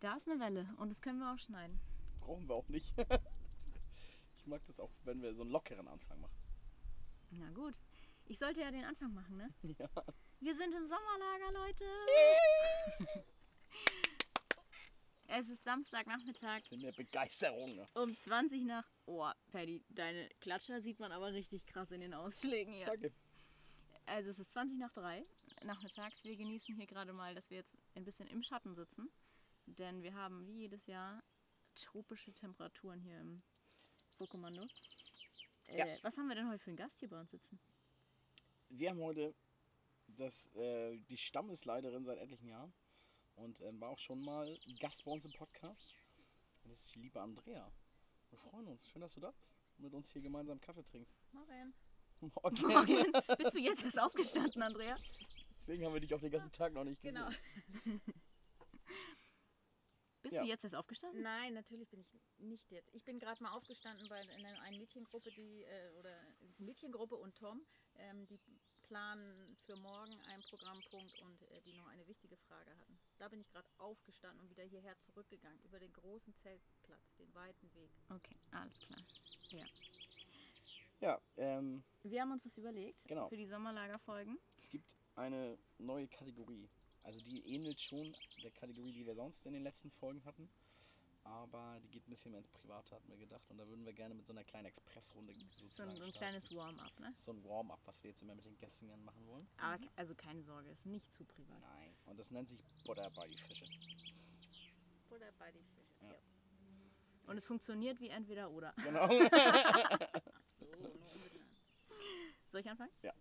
Da ist eine Welle und das können wir auch schneiden. Brauchen wir auch nicht. Ich mag das auch, wenn wir so einen lockeren Anfang machen. Na gut. Ich sollte ja den Anfang machen, ne? Ja. Wir sind im Sommerlager, Leute. Es ist Samstagnachmittag. Das sind mehr Begeisterung, ne? Um 20 nach... Oh, Paddy, deine Klatscher sieht man aber richtig krass in den Ausschlägen hier. Danke. Also es ist 20 nach 3 nachmittags. Wir genießen hier gerade mal, dass wir jetzt ein bisschen im Schatten sitzen. Denn wir haben wie jedes Jahr tropische Temperaturen hier im Fokumando. Ja. Was haben wir denn heute für einen Gast hier bei uns sitzen? Wir haben heute die Stammesleiterin seit etlichen Jahren und war auch schon mal Gast bei uns im Podcast. Das ist die liebe Andrea. Wir freuen uns. Schön, dass du da bist und mit uns hier gemeinsam Kaffee trinkst. Morgen. Morgen. Morgen. Bist du jetzt erst aufgestanden, Andrea? Deswegen haben wir dich auch den ganzen Tag noch nicht gesehen. Genau. Bist du jetzt erst aufgestanden? Nein, natürlich bin ich nicht jetzt. Ich bin gerade mal aufgestanden in einer Mädchengruppe, Mädchengruppe und Tom, die planen für morgen einen Programmpunkt und die noch eine wichtige Frage hatten. Da bin ich gerade aufgestanden und wieder hierher zurückgegangen, über den großen Zeltplatz, den weiten Weg. Okay, alles klar. Ja. Ja, wir haben uns was überlegt für die Sommerlagerfolgen. Es gibt eine neue Kategorie. Also die ähnelt schon der Kategorie, die wir sonst in den letzten Folgen hatten. Aber die geht ein bisschen mehr ins Private, hatten wir gedacht. Und da würden wir gerne mit so einer kleinen Expressrunde sozusagen so ein kleines Warm-up, ne? So ein Warm-up, was wir jetzt immer mit den Gästen gerne machen wollen. Aber also keine Sorge, ist nicht zu privat. Nein. Und das nennt sich Butter by die Fische. Butter by die Fische, ja. Und es funktioniert wie entweder oder. Genau. Ach so, nur unbedingt. Soll ich anfangen? Ja.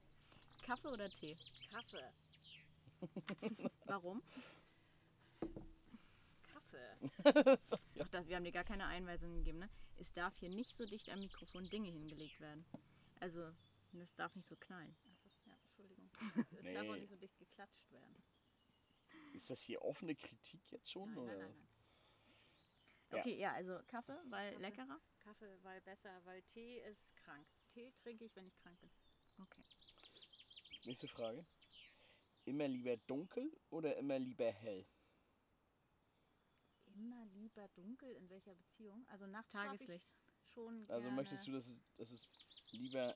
Kaffee oder Tee? Kaffee. Warum? Kaffee. Ach, wir haben dir gar keine Einweisung gegeben, ne? Es darf hier nicht so dicht am Mikrofon Dinge hingelegt werden. Also, das darf nicht so knallen. Achso, ja, Entschuldigung. Es darf auch nicht so dicht geklatscht werden. Ist das hier offene Kritik jetzt schon? Nein, oder? Nein. Ja. Okay, ja, also Kaffee, weil leckerer? Kaffee, weil besser, weil Tee ist krank. Tee trinke ich, wenn ich krank bin. Okay. Nächste Frage. Immer lieber dunkel oder immer lieber hell? Immer lieber dunkel, in welcher Beziehung? Also nachts Tageslicht schon gerne. Also möchtest du, dass es lieber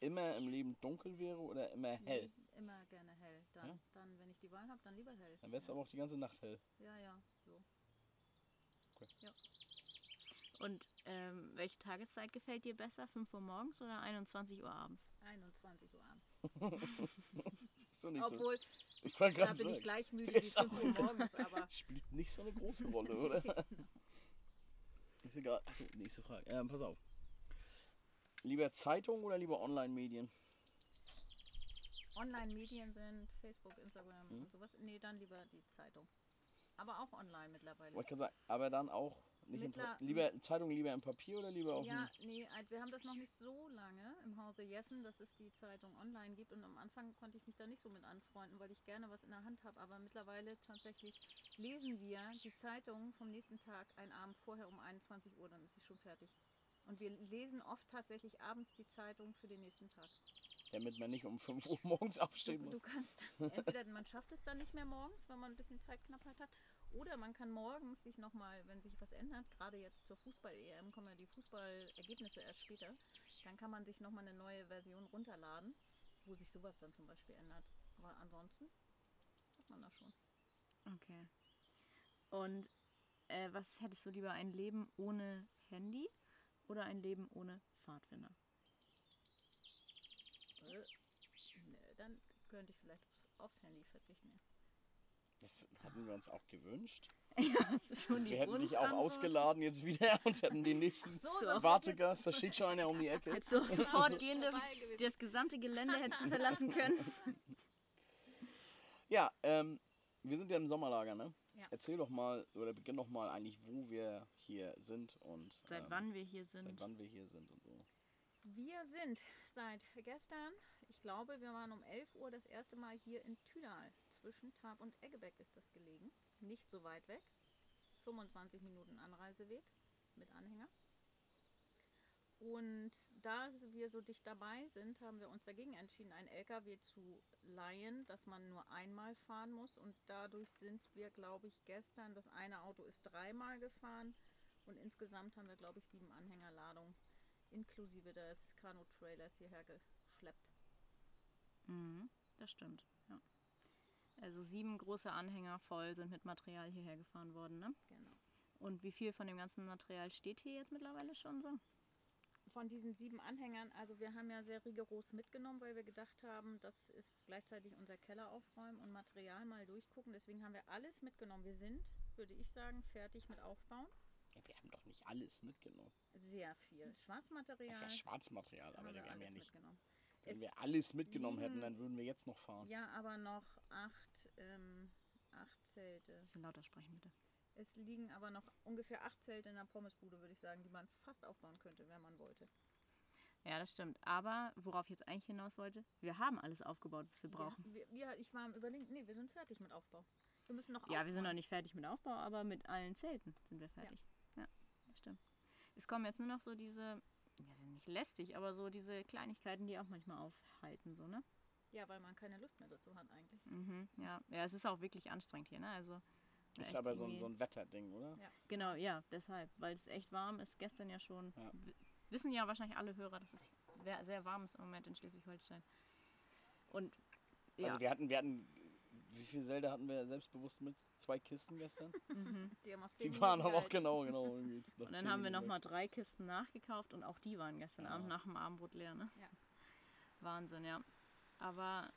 immer im Leben dunkel wäre oder immer hell? Immer gerne hell. Dann wenn ich die Wahl habe, dann lieber hell. Dann wird es aber auch die ganze Nacht hell. Ja, so. Okay. Ja. Und welche Tageszeit gefällt dir besser? 5 Uhr morgens oder 21 Uhr abends? 21 Uhr abends. Obwohl, ich gleich müde wie 5 Uhr morgens, aber... Spielt nicht so eine große Rolle, oder? Genau. Ist egal. Achso, nächste Frage. Pass auf. Lieber Zeitung oder lieber Online-Medien? Online-Medien sind Facebook, Instagram und sowas. Nee, dann lieber die Zeitung. Aber auch online mittlerweile. Ich kann sagen, aber dann auch nicht Zeitung lieber im Papier oder lieber auf wir haben das noch nicht so lange im Hause Jessen, dass es die Zeitung online gibt. Und am Anfang konnte ich mich da nicht so mit anfreunden, weil ich gerne was in der Hand habe. Aber mittlerweile tatsächlich lesen wir die Zeitung vom nächsten Tag einen Abend vorher um 21 Uhr, dann ist sie schon fertig. Und wir lesen oft tatsächlich abends die Zeitung für den nächsten Tag. Damit man nicht um 5 Uhr morgens aufstehen muss. Du kannst dann, entweder man schafft es dann nicht mehr morgens, weil man ein bisschen Zeitknappheit hat, oder man kann morgens sich nochmal, wenn sich was ändert, gerade jetzt zur Fußball-EM kommen ja die Fußballergebnisse erst später, dann kann man sich nochmal eine neue Version runterladen, wo sich sowas dann zum Beispiel ändert. Aber ansonsten hat man das schon. Okay. Und was hättest du lieber, ein Leben ohne Handy oder ein Leben ohne Pfadfinder? Dann könnte ich vielleicht aufs Handy verzichten. Das hatten wir uns auch gewünscht. Ja, hast du schon die Wunschantwort? Wir hätten dich auch ausgeladen jetzt wieder und hätten den nächsten Wartegast, da steht schon einer um die Ecke. Hättest du sofort das gesamte Gelände hättest du verlassen können. Ja, wir sind ja im Sommerlager, ne? Ja. Erzähl doch mal, oder beginn doch mal eigentlich, wo wir hier sind und... Seit wann wir hier sind. Seit wann wir hier sind und so. Wir sind seit gestern, ich glaube, wir waren um 11 Uhr das erste Mal hier in Thüdal. Zwischen Tarp und Eggebeck ist das gelegen. Nicht so weit weg. 25 Minuten Anreiseweg mit Anhänger. Und da wir so dicht dabei sind, haben wir uns dagegen entschieden, einen LKW zu leihen, dass man nur einmal fahren muss. Und dadurch sind wir, glaube ich, gestern, das eine Auto ist dreimal gefahren und insgesamt haben wir, glaube ich, 7 Anhängerladungen inklusive des Kanu-Trailers hierher geschleppt. Mhm, das stimmt, ja. Also 7 große Anhänger voll sind mit Material hierher gefahren worden, ne? Genau. Und wie viel von dem ganzen Material steht hier jetzt mittlerweile schon so? Von diesen 7 Anhängern, also wir haben ja sehr rigoros mitgenommen, weil wir gedacht haben, das ist gleichzeitig unser Keller aufräumen und Material mal durchgucken. Deswegen haben wir alles mitgenommen. Wir sind, würde ich sagen, fertig mit Aufbauen. Ja, wir haben doch nicht alles mitgenommen. Sehr viel. Schwarzmaterial. Ja, Schwarzmaterial, aber wir haben ja nicht mitgenommen. Wenn wir alles mitgenommen hätten, dann würden wir jetzt noch fahren. Ja, aber noch 8 Zelte. Ein bisschen lauter sprechen, bitte. Es liegen aber noch ungefähr 8 Zelte in der Pommesbude, würde ich sagen, die man fast aufbauen könnte, wenn man wollte. Ja, das stimmt. Aber worauf ich jetzt eigentlich hinaus wollte, wir haben alles aufgebaut, was wir brauchen. Ich war am Überlegen, nee, wir sind fertig mit Aufbau. Wir müssen noch aufbauen. Ja, wir sind noch nicht fertig mit Aufbau, aber mit allen Zelten sind wir fertig. Ja, das stimmt. Es kommen jetzt nur noch so diese, ja, sind nicht lästig, aber so diese Kleinigkeiten, die auch manchmal aufhalten, so, ne? Ja, weil man keine Lust mehr dazu hat eigentlich. Mhm, ja. Ja, es ist auch wirklich anstrengend hier, ne? Also ist aber so ein Wetterding, oder? Ja. Genau, ja, deshalb, weil es echt warm ist, gestern ja schon. Ja. Wissen ja wahrscheinlich alle Hörer, dass es sehr warm ist im Moment in Schleswig-Holstein. Und ja. Also wir hatten, wie viele Zelte hatten wir selbstbewusst mit? 2 Kisten gestern? Mhm. Die haben auch 10 Die waren aber auch genau. Und dann haben wir nochmal 3 Kisten nachgekauft und auch die waren gestern Abend nach dem Abendbrot leer, ne? Ja. Wahnsinn, ja. Aber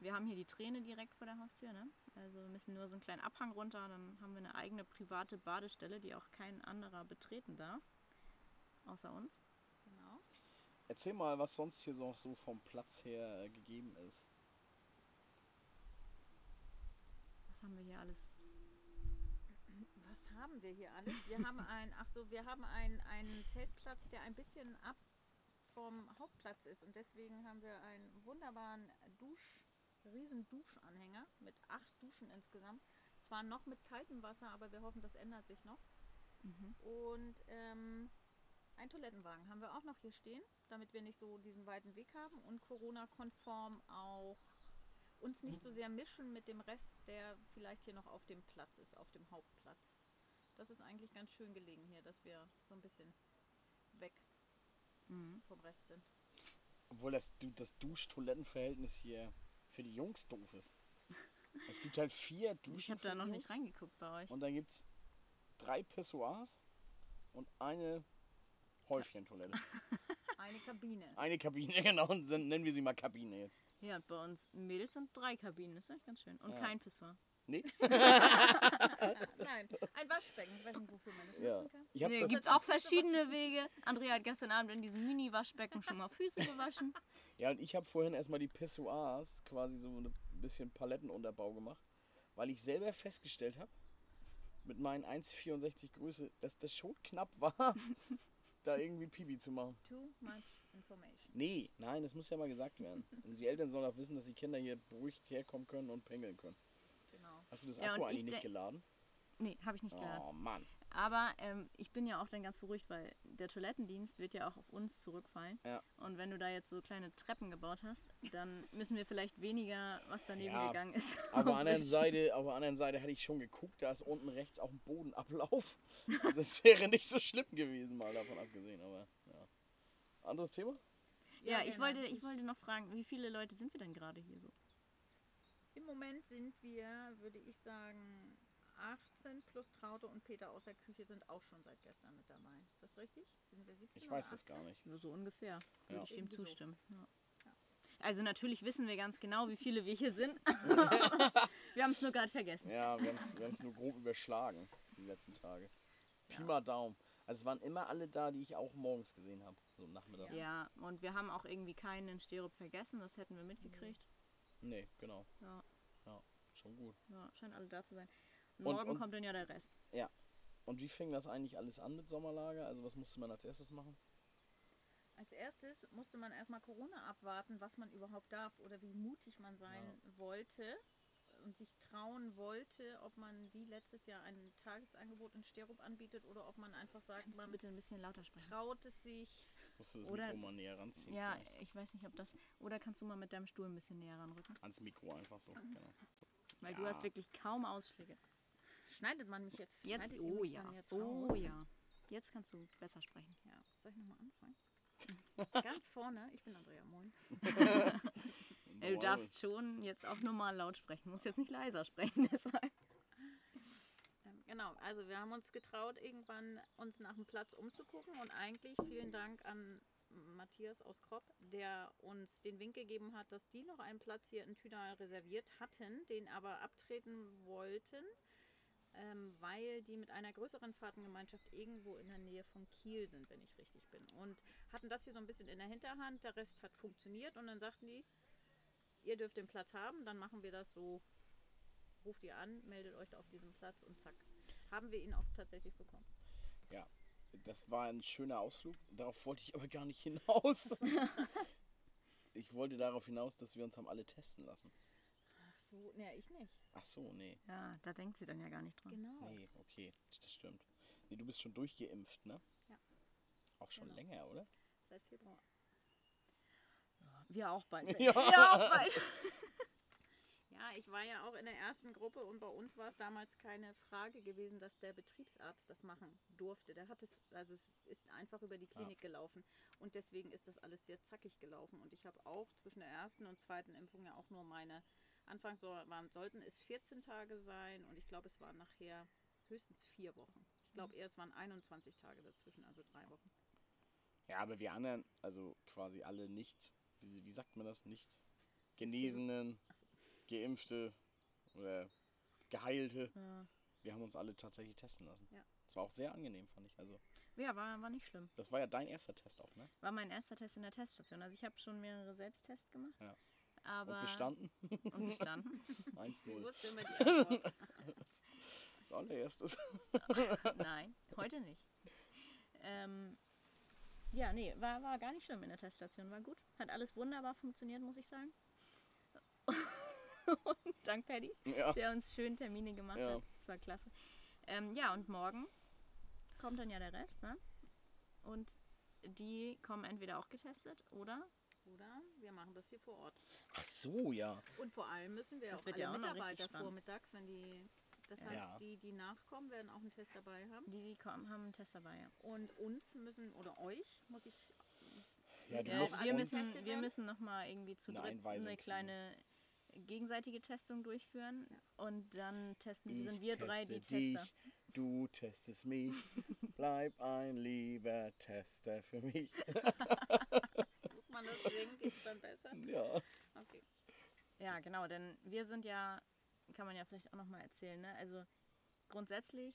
wir haben hier die Träne direkt vor der Haustür, ne? Also wir müssen nur so einen kleinen Abhang runter, dann haben wir eine eigene private Badestelle, die auch kein anderer betreten darf, außer uns. Genau. Erzähl mal, was sonst hier so vom Platz her gegeben ist. Was haben wir hier alles? Was haben wir hier alles? Wir haben einen Zeltplatz, der ein bisschen ab vom Hauptplatz ist und deswegen haben wir einen wunderbaren Riesen-Duschanhänger mit 8 Duschen insgesamt. Zwar noch mit kaltem Wasser, aber wir hoffen, das ändert sich noch. Mhm. Und einen Toilettenwagen haben wir auch noch hier stehen, damit wir nicht so diesen weiten Weg haben und Corona-konform auch uns nicht so sehr mischen mit dem Rest, der vielleicht hier noch auf dem Platz ist, auf dem Hauptplatz. Das ist eigentlich ganz schön gelegen hier, dass wir so ein bisschen weg vom Rest sind. Obwohl das Dusch-Toiletten-Verhältnis hier für die Jungs doof ist. Es gibt halt 4 Duschen. Ich habe da noch nicht reingeguckt bei euch. Und dann gibt es 3 Pissoirs und eine Häufchentoilette. Eine Kabine. Eine Kabine, genau. Und dann nennen wir sie mal Kabine jetzt. Ja, bei uns Mädels sind 3 Kabinen, das ist echt ganz schön. Und kein Pissoir. Nee. Nein, ein Waschbecken. Ich weiß nicht, wofür man das nutzen kann. Es gibt auch verschiedene Wege. Andrea hat gestern Abend in diesem Mini-Waschbecken schon mal Füße gewaschen. Ja, und ich habe vorhin erstmal die Pissoirs quasi so ein bisschen Palettenunterbau gemacht, weil ich selber festgestellt habe, mit meinen 1,64 Größe, dass das schon knapp war, da irgendwie Pipi zu machen. Too much information. Nee, nein, das muss ja mal gesagt werden. Also die Eltern sollen auch wissen, dass die Kinder hier beruhigt herkommen können und pingeln können. Genau. Hast du das Akku eigentlich nicht geladen? Nee, habe ich nicht geladen. Oh Mann. Aber ich bin ja auch dann ganz beruhigt, weil der Toilettendienst wird ja auch auf uns zurückfallen. Ja. Und wenn du da jetzt so kleine Treppen gebaut hast, dann müssen wir vielleicht weniger, was daneben gegangen ist. Aber auf der anderen Seite hätte ich schon geguckt, da ist unten rechts auch ein Bodenablauf. Also es wäre nicht so schlimm gewesen, mal davon abgesehen. Aber ja. Anderes Thema? Ja, ja, ich wollte noch fragen, wie viele Leute sind wir denn gerade hier so? Im Moment sind wir, würde ich sagen, 18 plus Traute und Peter aus der Küche sind auch schon seit gestern mit dabei. Ist das richtig? Sind wir 17 oder 18? Ich weiß das gar nicht. Nur so ungefähr. Ja. Würde ich dem zustimmen. So. Ja. Ja. Also natürlich wissen wir ganz genau, wie viele wir hier sind. Wir haben es nur gerade vergessen. Ja, wir haben es nur grob überschlagen die letzten Tage. Pi mal Daumen. Also waren immer alle da, die ich auch morgens gesehen habe, so nachmittags. Ja, und wir haben auch irgendwie keinen in Sterup vergessen. Das hätten wir mitgekriegt. Nee, genau. Ja, schon gut. Ja, scheinen alle da zu sein. Morgen und kommt dann ja der Rest. Ja. Und wie fing das eigentlich alles an mit Sommerlager? Also was musste man als erstes machen? Als erstes musste man erstmal Corona abwarten, was man überhaupt darf oder wie mutig man sein wollte. und sich trauen wollte, ob man wie letztes Jahr ein Tagesangebot in Sterup anbietet oder ob man einfach sagt, kannst man bitte ein bisschen lauter sprechen. Traut es sich. Musst du das Mikro mal näher ranziehen? Ja, vielleicht. Ich weiß nicht, ob das... Oder kannst du mal mit deinem Stuhl ein bisschen näher ranrücken? Ans Mikro einfach so, genau. Weil du hast wirklich kaum Ausschläge. Schneidet man mich jetzt? Jetzt oh ja, jetzt oh ja. Jetzt kannst du besser sprechen. Ja, soll ich nochmal anfangen? Ganz vorne, ich bin Andrea, moin. Du darfst schon jetzt auch normal laut sprechen, musst jetzt nicht leiser sprechen, deshalb. Genau, also wir haben uns getraut, irgendwann uns nach dem Platz umzugucken und eigentlich vielen Dank an Matthias aus Kropp, der uns den Wink gegeben hat, dass die noch einen Platz hier in Thüdal reserviert hatten, den aber abtreten wollten, weil die mit einer größeren Fahrtengemeinschaft irgendwo in der Nähe von Kiel sind, wenn ich richtig bin. Und hatten das hier so ein bisschen in der Hinterhand, der Rest hat funktioniert und dann sagten die, ihr dürft den Platz haben, dann machen wir das so, ruft ihr an, meldet euch da auf diesem Platz und zack, haben wir ihn auch tatsächlich bekommen. Ja, das war ein schöner Ausflug, darauf wollte ich aber gar nicht hinaus. Ich wollte darauf hinaus, dass wir uns haben alle testen lassen. So, nee, ich nicht. Ach so, nee. Ja, da denkt sie dann ja gar nicht dran. Genau. Nee, okay, das stimmt. Nee, du bist schon durchgeimpft, ne? Ja. Auch schon länger, oder? Seit Februar. Ja, wir auch bald. Ja, wir auch bald. Ja, ich war ja auch in der ersten Gruppe und bei uns war es damals keine Frage gewesen, dass der Betriebsarzt das machen durfte. Der hat es, also es ist einfach über die Klinik gelaufen und deswegen ist das alles sehr zackig gelaufen. Und ich habe auch zwischen der ersten und zweiten Impfung ja auch nur meine... Anfangs sollten es 14 Tage sein und ich glaube, es waren nachher höchstens 4 Wochen. Ich glaube eher, es waren 21 Tage dazwischen, also 3 Wochen. Ja, aber wir anderen, also quasi alle nicht, wie sagt man das, nicht Genesenen, Geimpfte oder Geheilte, wir haben uns alle tatsächlich testen lassen. Ja. Das war auch sehr angenehm, fand ich. Also, ja, war nicht schlimm. Das war ja dein erster Test auch, ne? War mein erster Test in der Teststation. Also ich habe schon mehrere Selbsttests gemacht. Ja. Aber und bestanden. Und bestanden. 1-0. Sie wusste immer die Antwort. Das allererstes. Nein, heute nicht. Ja, nee, war gar nicht schlimm in der Teststation. War gut. Hat alles wunderbar funktioniert, muss ich sagen. Und dank Paddy, der uns schön Termine gemacht hat. Das war klasse. Ja, und morgen kommt dann ja der Rest, ne? Und die kommen entweder auch getestet oder wir machen das hier vor Ort. Ach so, ja. Und vor allem müssen wir auch alle Mitarbeiter vormittags, wenn die, das heißt, die nachkommen, werden auch einen Test dabei haben. Die kommen, haben einen Test dabei, ja. Und uns müssen, oder euch, muss ich... Ja, wir müssen nochmal irgendwie zu dritt eine kleine gegenseitige Testung durchführen und dann sind wir drei die Tester. Du testest mich, bleib ein lieber Tester für mich. Man das singt, geht's dann besser? Ja. Okay. Ja, genau, denn wir sind ja, kann man ja vielleicht auch nochmal erzählen, ne? Also grundsätzlich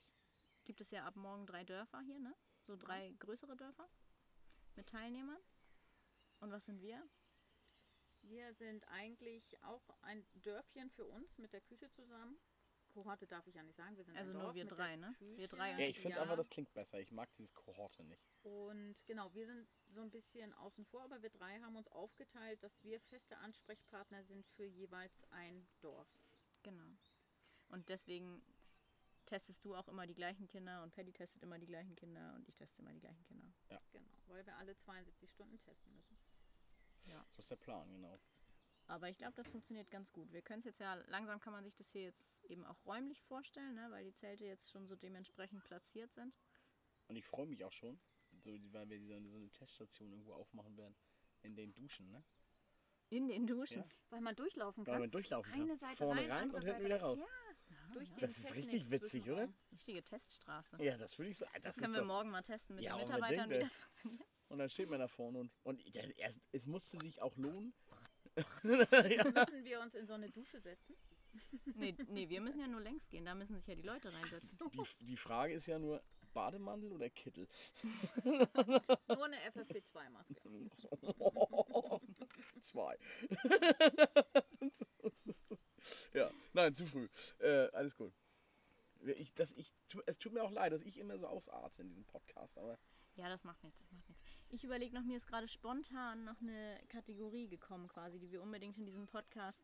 gibt es ja ab morgen 3 Dörfer hier, ne? So 3 größere Dörfer mit Teilnehmern. Und was sind wir? Wir sind eigentlich auch ein Dörfchen für uns mit der Küche zusammen. Kohorte darf ich ja nicht sagen, wir sind also ein Dorf nur wir mit drei, ne? Küche. Wir drei. Und ich finde einfach, das klingt besser. Ich mag dieses Kohorte nicht. Und genau, wir sind so ein bisschen außen vor, aber wir drei haben uns aufgeteilt, dass wir feste Ansprechpartner sind für jeweils ein Dorf. Genau. Und deswegen testest du auch immer die gleichen Kinder und Paddy testet immer die gleichen Kinder und ich teste immer die gleichen Kinder. Ja. Genau, weil wir alle 72 Stunden testen müssen. Ja. So ist der Plan, genau. Aber ich glaube, das funktioniert ganz gut. Wir können es jetzt ja, langsam kann man sich das hier jetzt eben auch räumlich vorstellen, ne? Weil die Zelte jetzt schon so dementsprechend platziert sind. Und ich freue mich auch schon, so, weil wir so eine Teststation irgendwo aufmachen werden, in den Duschen, ne? In den Duschen? Ja. Weil man durchlaufen kann? Weil man durchlaufen kann. Eine Seite vorne rein und hinten wieder raus. Ja. Durch das ist richtig witzig, oder? Richtige Teststraße. Ja, das würde ich so... Das können wir morgen mal testen mit den Mitarbeitern, wie das funktioniert. Und dann steht man da vorne und es musste sich auch lohnen. Also müssen wir uns in so eine Dusche setzen? Nee, wir müssen ja nur längs gehen, da müssen sich ja die Leute reinsetzen. Die Frage ist ja nur, Bademantel oder Kittel? Nur eine FFP2-Maske. 2. Ja, nein, zu früh. Alles gut. Es tut mir auch leid, dass ich immer so ausarte in diesem Podcast, aber... Ja, das macht nichts. Ich überlege noch, mir ist gerade spontan noch eine Kategorie gekommen quasi, die wir unbedingt in diesem Podcast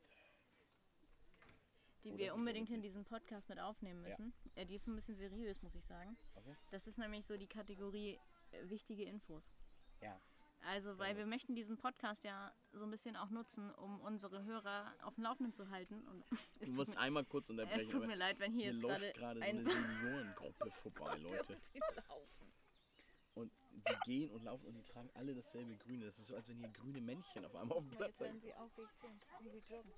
die wir unbedingt in diesem Podcast mit aufnehmen müssen. Ja. Die ist ein bisschen seriös, muss ich sagen. Okay. Das ist nämlich so die Kategorie wichtige Infos. Ja. Also, weil wir möchten diesen Podcast ja so ein bisschen auch nutzen, um unsere Hörer auf dem Laufenden zu halten. Und du musst einmal kurz unterbrechen. Es tut mir leid, wenn hier jetzt gerade so eine Seniorengruppe vorbei, Leute. Und die gehen und laufen und die tragen alle dasselbe Grüne. Das ist so, als wenn hier grüne Männchen auf einmal auf dem Platz sind. Jetzt werden sie aufgeklärt, wie sie joggen.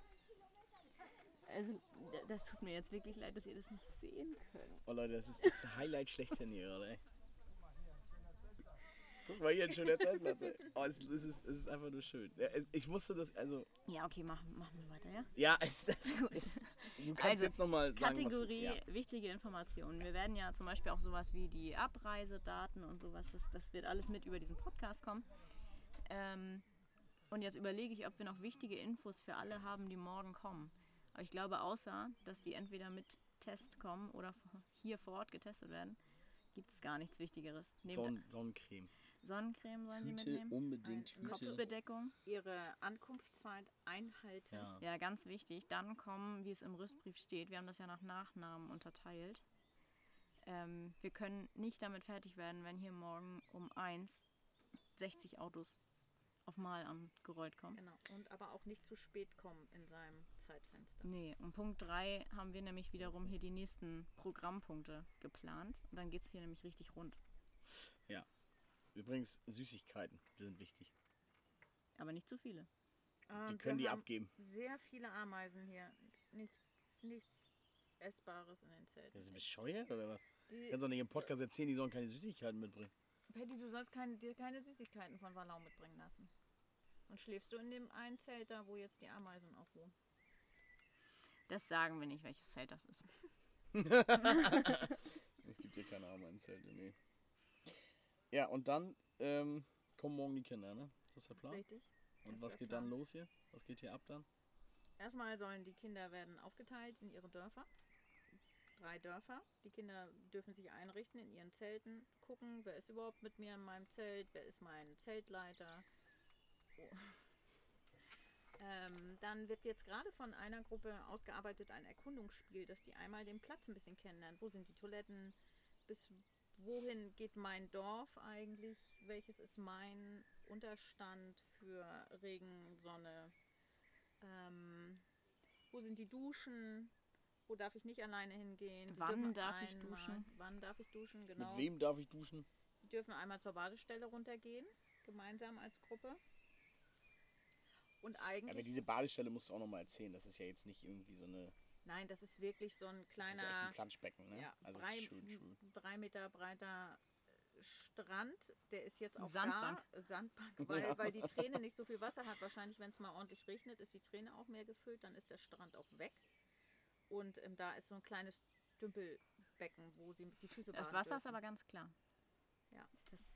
Also, das tut mir jetzt wirklich leid, dass ihr das nicht sehen könnt. Oh Leute, das ist das Highlight schlechthin hier gerade, ey. Guck mal, hier ein schöner Zeltplatz. Oh, es ist einfach nur schön. Ich musste das, also... Ja, okay, machen wir weiter, ja? Ja, du kannst also jetzt nochmal sagen, Kategorie wichtige Informationen. Wir werden ja zum Beispiel auch sowas wie die Abreisedaten und sowas, das wird alles mit über diesen Podcast kommen. Und jetzt überlege ich, ob wir noch wichtige Infos für alle haben, die morgen kommen. Aber ich glaube, außer, dass die entweder mit Test kommen oder hier vor Ort getestet werden, gibt es gar nichts Wichtigeres. Sonnencreme. Sonnencreme sollen Hüte, sie mitnehmen. Unbedingt Hüte. Kopfbedeckung. Ihre Ankunftszeit einhalten. Ja, ganz wichtig. Dann kommen, wie es im Rüstbrief steht, wir haben das ja nach Nachnamen unterteilt. Wir können nicht damit fertig werden, wenn hier morgen um 1 60 Autos auf Mal angerollt kommen. Genau. Und aber auch nicht zu spät kommen in seinem Zeitfenster. Nee, und Punkt 3 haben wir nämlich wiederum hier die nächsten Programmpunkte geplant. Und dann geht es hier nämlich richtig rund. Ja. Übrigens, Süßigkeiten sind wichtig. Aber nicht zu viele. Die können die abgeben. Sehr viele Ameisen hier. Nichts Essbares in den Zelten. Sind sie bescheuert oder was? Du kannst doch nicht im Podcast erzählen, die sollen keine Süßigkeiten mitbringen. Paddy, du sollst dir keine Süßigkeiten von Wallau mitbringen lassen. Und schläfst du in dem einen Zelt da, wo jetzt die Ameisen auch wohnen? Das sagen wir nicht, welches Zelt das ist. Es gibt hier keine Ameisenzelte, nee. Ja, und dann kommen morgen die Kinder, ne? Ist das der Plan? Richtig. Und was geht dann los hier? Was geht hier ab dann? Erstmal sollen die Kinder werden aufgeteilt in ihre Dörfer. 3 Dörfer. Die Kinder dürfen sich einrichten in ihren Zelten, gucken, wer ist überhaupt mit mir in meinem Zelt, wer ist mein Zeltleiter. Oh. Dann wird jetzt gerade von einer Gruppe ausgearbeitet ein Erkundungsspiel, dass die einmal den Platz ein bisschen kennenlernen. Wo sind die Toiletten? Wohin geht mein Dorf eigentlich? Welches ist mein Unterstand für Regen, Sonne? Wo sind die Duschen? Wo darf ich nicht alleine hingehen? Wann darf ich duschen? Genau. Mit wem darf ich duschen? Sie dürfen einmal zur Badestelle runtergehen, gemeinsam als Gruppe. Und eigentlich... Aber diese Badestelle musst du auch nochmal erzählen. Das ist ja jetzt nicht irgendwie so eine... Nein, das ist wirklich so ein kleiner... Das ist echt ein Planschbecken, ne? Ja, also es ist schön. 3 Meter breiter Strand, der ist jetzt auch Sandbank, weil die Träne nicht so viel Wasser hat. Wahrscheinlich, wenn es mal ordentlich regnet, ist die Träne auch mehr gefüllt, dann ist der Strand auch weg. Und da ist so ein kleines Dümpelbecken, wo sie die Füße baden. Das Wasser ist aber ganz klar. Ja.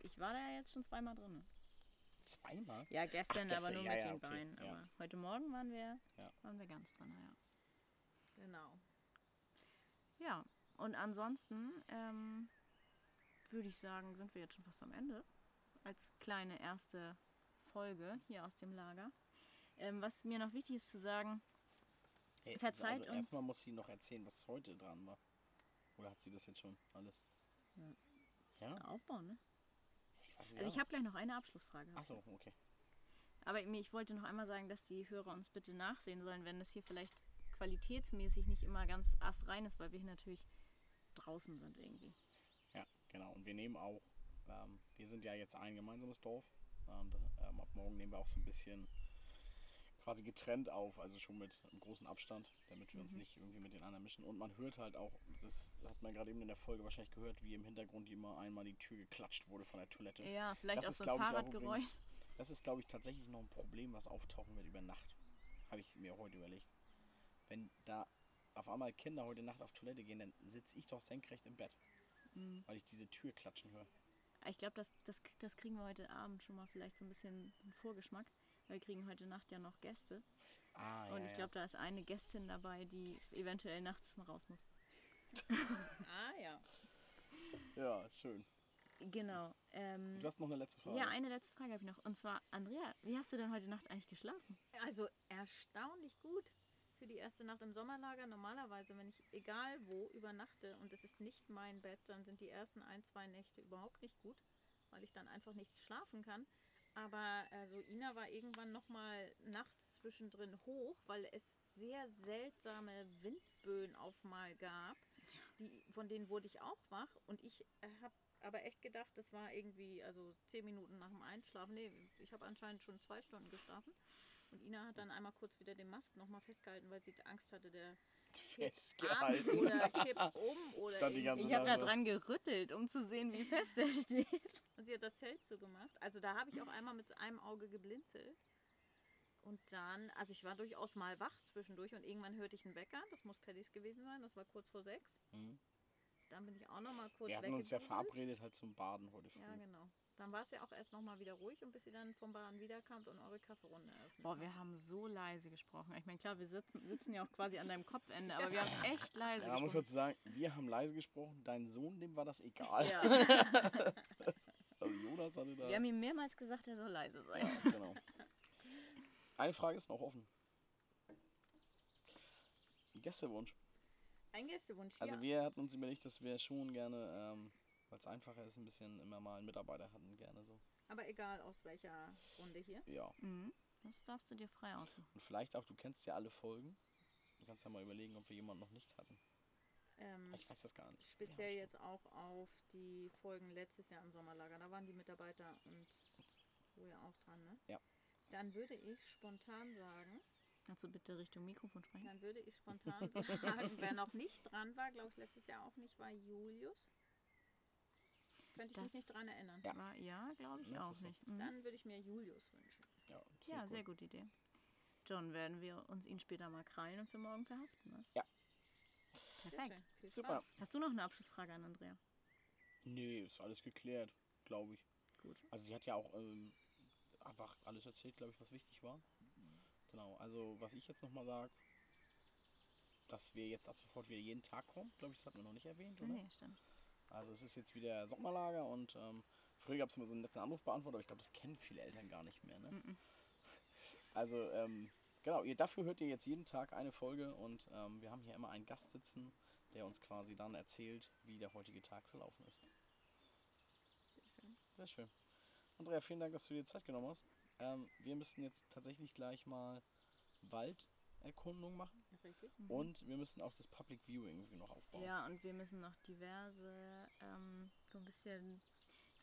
Ich war da jetzt schon zweimal drin. Zweimal? Ja, gestern, aber nur mit den Beinen. Okay. Aber heute Morgen waren wir ganz dran, ja. Genau. Ja, und ansonsten würde ich sagen, sind wir jetzt schon fast am Ende. Als kleine erste Folge hier aus dem Lager. Was mir noch wichtig ist zu sagen, verzeiht uns. Erstmal muss sie noch erzählen, was heute dran war. Oder hat sie das jetzt schon alles? Ja. Aufbauen, ne? Ich habe gleich noch eine Abschlussfrage. Achso, okay. Aber ich wollte noch einmal sagen, dass die Hörer uns bitte nachsehen sollen, wenn das hier vielleicht qualitätsmäßig nicht immer ganz astrein ist, weil wir hier natürlich draußen sind irgendwie. Ja, genau. Und wir nehmen auch, wir sind ja jetzt ein gemeinsames Dorf und ab morgen nehmen wir auch so ein bisschen quasi getrennt auf, also schon mit einem großen Abstand, damit wir uns nicht irgendwie mit den anderen mischen. Und man hört halt auch, das hat man gerade eben in der Folge wahrscheinlich gehört, wie im Hintergrund immer einmal die Tür geklatscht wurde von der Toilette. Ja, vielleicht auch so ein Fahrradgeräusch. Das ist, glaube ich, tatsächlich noch ein Problem, was auftauchen wird über Nacht. Habe ich mir heute überlegt. Wenn da auf einmal Kinder heute Nacht auf Toilette gehen, dann sitze ich doch senkrecht im Bett, weil ich diese Tür klatschen höre. Ich glaube, das kriegen wir heute Abend schon mal vielleicht so ein bisschen einen Vorgeschmack, weil wir kriegen heute Nacht ja noch Gäste. Und ich glaube, da ist eine Gästin dabei, die eventuell nachts raus muss. Ja, schön. Genau. Du hast noch eine letzte Frage. Ja, eine letzte Frage habe ich noch. Und zwar, Andrea, wie hast du denn heute Nacht eigentlich geschlafen? Also erstaunlich gut. für die erste Nacht im Sommerlager normalerweise, wenn ich egal wo übernachte und es ist nicht mein Bett, dann sind die ersten 1-2 Nächte überhaupt nicht gut, weil ich dann einfach nicht schlafen kann. Aber also Ina war irgendwann nochmal nachts zwischendrin hoch, weil es sehr seltsame Windböen auf mal gab. Von denen wurde ich auch wach und ich habe aber echt gedacht, das war irgendwie also 10 Minuten nach dem Einschlafen. Nee, ich habe anscheinend schon 2 Stunden geschlafen. Und Ina hat dann einmal kurz wieder den Mast nochmal festgehalten, weil sie Angst hatte, der kippt ab oder kippt um. Oder ich habe da dran gerüttelt, um zu sehen, wie fest er steht. Und sie hat das Zelt zugemacht. Also da habe ich auch einmal mit einem Auge geblinzelt. Und dann, also ich war durchaus mal wach zwischendurch und irgendwann hörte ich einen Wecker. Das muss Paddys gewesen sein, das war kurz vor 6. Mhm. Dann bin ich auch noch mal kurz weg. Wir hatten uns ja verabredet halt zum Baden heute früh. Ja, genau. Dann war es ja auch erst noch mal wieder ruhig und bis ihr dann vom Baden wiederkamt und eure Kaffeerunde eröffnet. Boah, wir haben so leise gesprochen. Ich meine, klar, wir sitzen ja auch quasi an deinem Kopfende, aber wir haben echt leise gesprochen. Man muss dazu sagen, wir haben leise gesprochen, dein Sohn, dem war das egal. Ja. Also Jonas hatte da... Wir haben ihm mehrmals gesagt, er soll leise sein. Ja, genau. Eine Frage ist noch offen. Gästewunsch. Ein Gästewunsch, ja. Also wir hatten uns überlegt, dass wir schon gerne, weil es einfacher ist, ein bisschen immer mal einen Mitarbeiter hatten, gerne so. Aber egal aus welcher Runde hier? Ja. Mhm. Das darfst du dir frei aussuchen. Und vielleicht auch, du kennst ja alle Folgen. Du kannst ja mal überlegen, ob wir jemanden noch nicht hatten. Ich weiß das gar nicht. Speziell jetzt auch auf die Folgen letztes Jahr im Sommerlager. Da waren die Mitarbeiter und du ja auch dran, ne? Ja. Dann würde ich spontan sagen... Kannst du bitte Richtung Mikrofon sprechen? Dann würde ich spontan sagen, wer noch nicht dran war, glaube ich letztes Jahr auch nicht, war Julius. Könnte ich mich nicht dran erinnern. Ja, ja, glaube ich auch nicht. So. Dann würde ich mir Julius wünschen. Ja, ja, sehr gute Idee. John, werden wir uns ihn später mal krallen und für morgen verhaften lassen? Ja. Perfekt. Viel Spaß. Super. Hast du noch eine Abschlussfrage an Andrea? Nee, ist alles geklärt, glaube ich. Gut. Also sie hat ja auch einfach alles erzählt, glaube ich, was wichtig war. Genau, also was ich jetzt nochmal sage, dass wir jetzt ab sofort wieder jeden Tag kommen, glaube ich, das hatten wir noch nicht erwähnt, oder? Nee, stimmt. Also es ist jetzt wieder Sommerlager und früher gab es immer so einen netten Anrufbeantworter, aber ich glaube, das kennen viele Eltern gar nicht mehr, ne? Mm-mm. Also genau, dafür hört ihr jetzt jeden Tag eine Folge und wir haben hier immer einen Gast sitzen, der uns quasi dann erzählt, wie der heutige Tag verlaufen ist. Sehr schön. Sehr schön. Andrea, vielen Dank, dass du dir Zeit genommen hast. Wir müssen jetzt tatsächlich gleich mal Walderkundung machen. Richtig. Mhm. Und wir müssen auch das Public Viewing noch aufbauen. Ja, und wir müssen noch diverse, so ein bisschen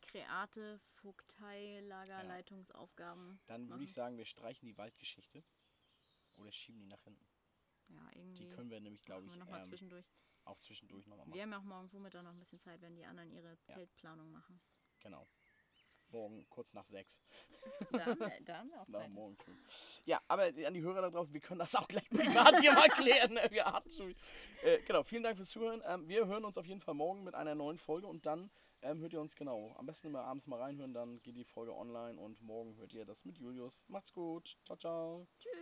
Kreate, Vogtei, Lagerleitungsaufgaben machen. Dann würde ich sagen, wir streichen die Waldgeschichte oder schieben die nach hinten. Ja, irgendwie. Die können wir nämlich, glaube ich, noch mal zwischendurch nochmal machen. Wir haben ja auch morgen Vormittag noch ein bisschen Zeit, wenn die anderen ihre Zeltplanung machen. Genau. Morgen, kurz nach 6. Da haben wir auch Zeit. Morgen schon. Ja, aber an die Hörer da draußen, wir können das auch gleich privat hier mal klären. Ne? Wir hatten schon. Genau, vielen Dank fürs Zuhören. Wir hören uns auf jeden Fall morgen mit einer neuen Folge und dann hört ihr uns genau. Am besten immer abends mal reinhören, dann geht die Folge online und morgen hört ihr das mit Julius. Macht's gut. Ciao, ciao. Tschüss.